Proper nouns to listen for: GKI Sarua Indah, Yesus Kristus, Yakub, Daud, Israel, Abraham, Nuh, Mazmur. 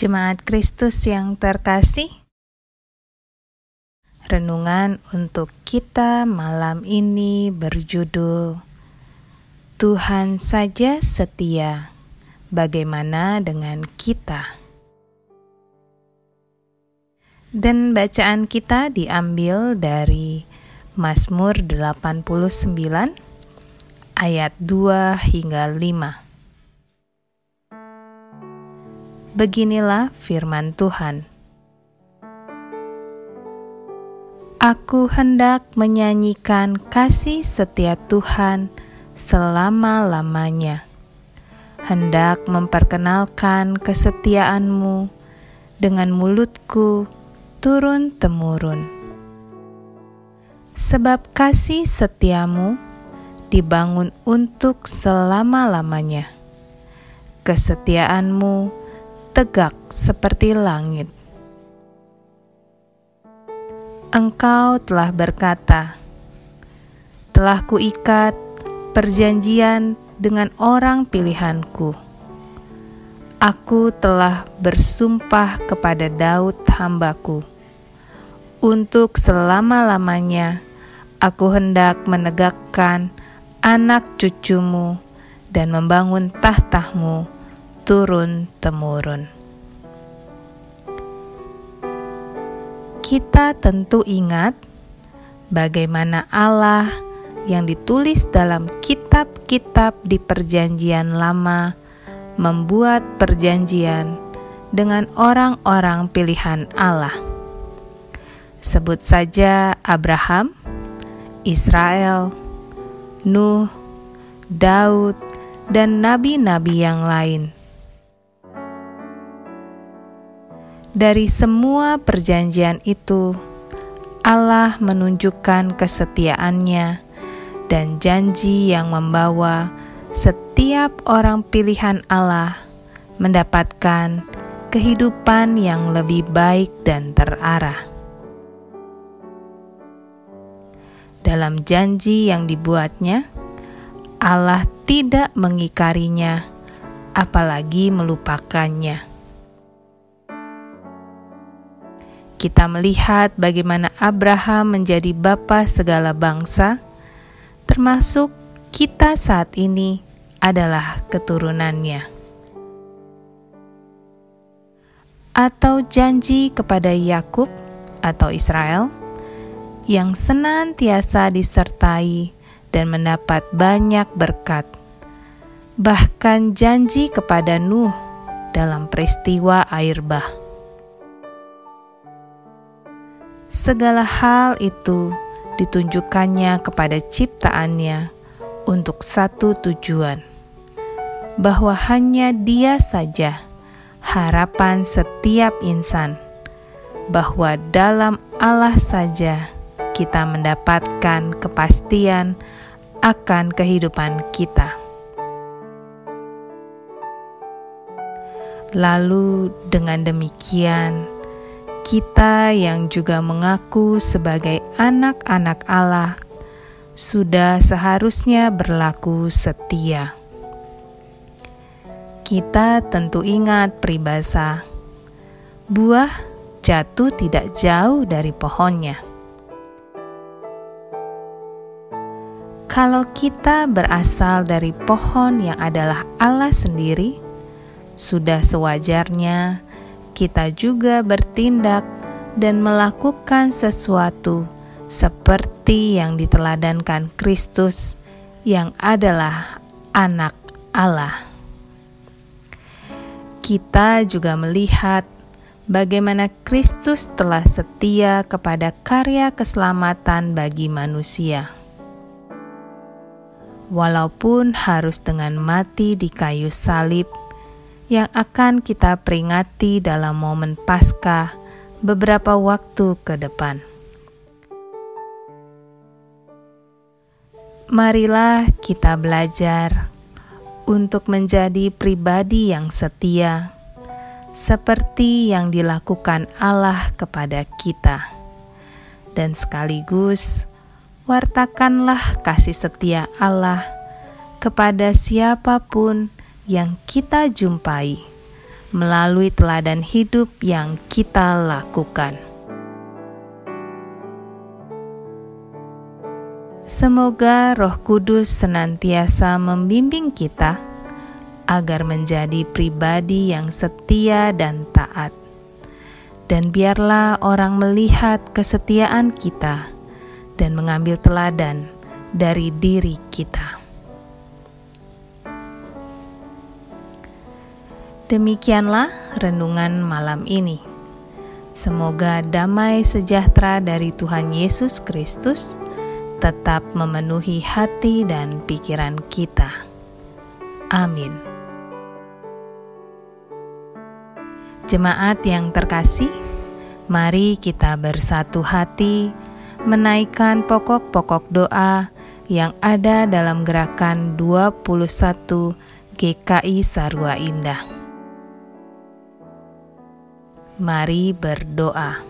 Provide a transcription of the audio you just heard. Jemaat Kristus yang terkasih, renungan untuk kita malam ini berjudul Tuhan saja setia, bagaimana dengan kita? Dan bacaan kita diambil dari Mazmur 89 ayat 2 hingga 5. Beginilah firman Tuhan. Aku hendak menyanyikan kasih setia Tuhan selama-lamanya. Hendak memperkenalkan kesetiaan-Mu dengan mulutku turun-temurun. Sebab kasih setia-Mu dibangun untuk selama-lamanya. Kesetiaan-Mu tegak seperti langit. Engkau telah berkata, telah kuikat perjanjian dengan orang pilihanku. Aku telah bersumpah kepada Daud hambaku. Untuk selama-lamanya aku hendak menegakkan anak cucumu dan membangun tahtamu turun-temurun. Kita tentu ingat bagaimana Allah yang ditulis dalam kitab-kitab di Perjanjian Lama membuat perjanjian dengan orang-orang pilihan Allah. Sebut saja Abraham, Israel, Nuh, Daud, dan nabi-nabi yang lain. Dari semua perjanjian itu, Allah menunjukkan kesetiaannya dan janji yang membawa setiap orang pilihan Allah mendapatkan kehidupan yang lebih baik dan terarah. Dalam janji yang dibuatnya, Allah tidak mengingkarinya, apalagi melupakannya. Kita melihat bagaimana Abraham menjadi bapa segala bangsa, termasuk kita saat ini adalah keturunannya. Atau janji kepada Yakub atau Israel yang senantiasa disertai dan mendapat banyak berkat. Bahkan janji kepada Nuh dalam peristiwa air bah. Segala hal itu ditunjukkannya kepada ciptaannya untuk satu tujuan, bahwa hanya Dia saja harapan setiap insan, bahwa dalam Allah saja kita mendapatkan kepastian akan kehidupan kita. Lalu dengan demikian, kita yang juga mengaku sebagai anak-anak Allah sudah seharusnya berlaku setia. Kita tentu ingat peribahasa, buah jatuh tidak jauh dari pohonnya. Kalau kita berasal dari pohon yang adalah Allah sendiri, sudah sewajarnya kita juga bertindak dan melakukan sesuatu seperti yang diteladankan Kristus yang adalah anak Allah. Kita juga melihat bagaimana Kristus telah setia kepada karya keselamatan bagi manusia. Walaupun harus dengan mati di kayu salib, yang akan kita peringati dalam momen Paskah beberapa waktu ke depan. Marilah kita belajar untuk menjadi pribadi yang setia, seperti yang dilakukan Allah kepada kita. Dan sekaligus, wartakanlah kasih setia Allah kepada siapapun yang kita jumpai, melalui teladan hidup yang kita lakukan. Semoga Roh Kudus senantiasa membimbing kita agar menjadi pribadi yang setia dan taat. Dan biarlah orang melihat kesetiaan kita dan mengambil teladan dari diri kita. Demikianlah renungan malam ini. Semoga damai sejahtera dari Tuhan Yesus Kristus tetap memenuhi hati dan pikiran kita. Amin. Jemaat yang terkasih, mari kita bersatu hati menaikkan pokok-pokok doa yang ada dalam gerakan 21 GKI Sarua Indah. Mari berdoa.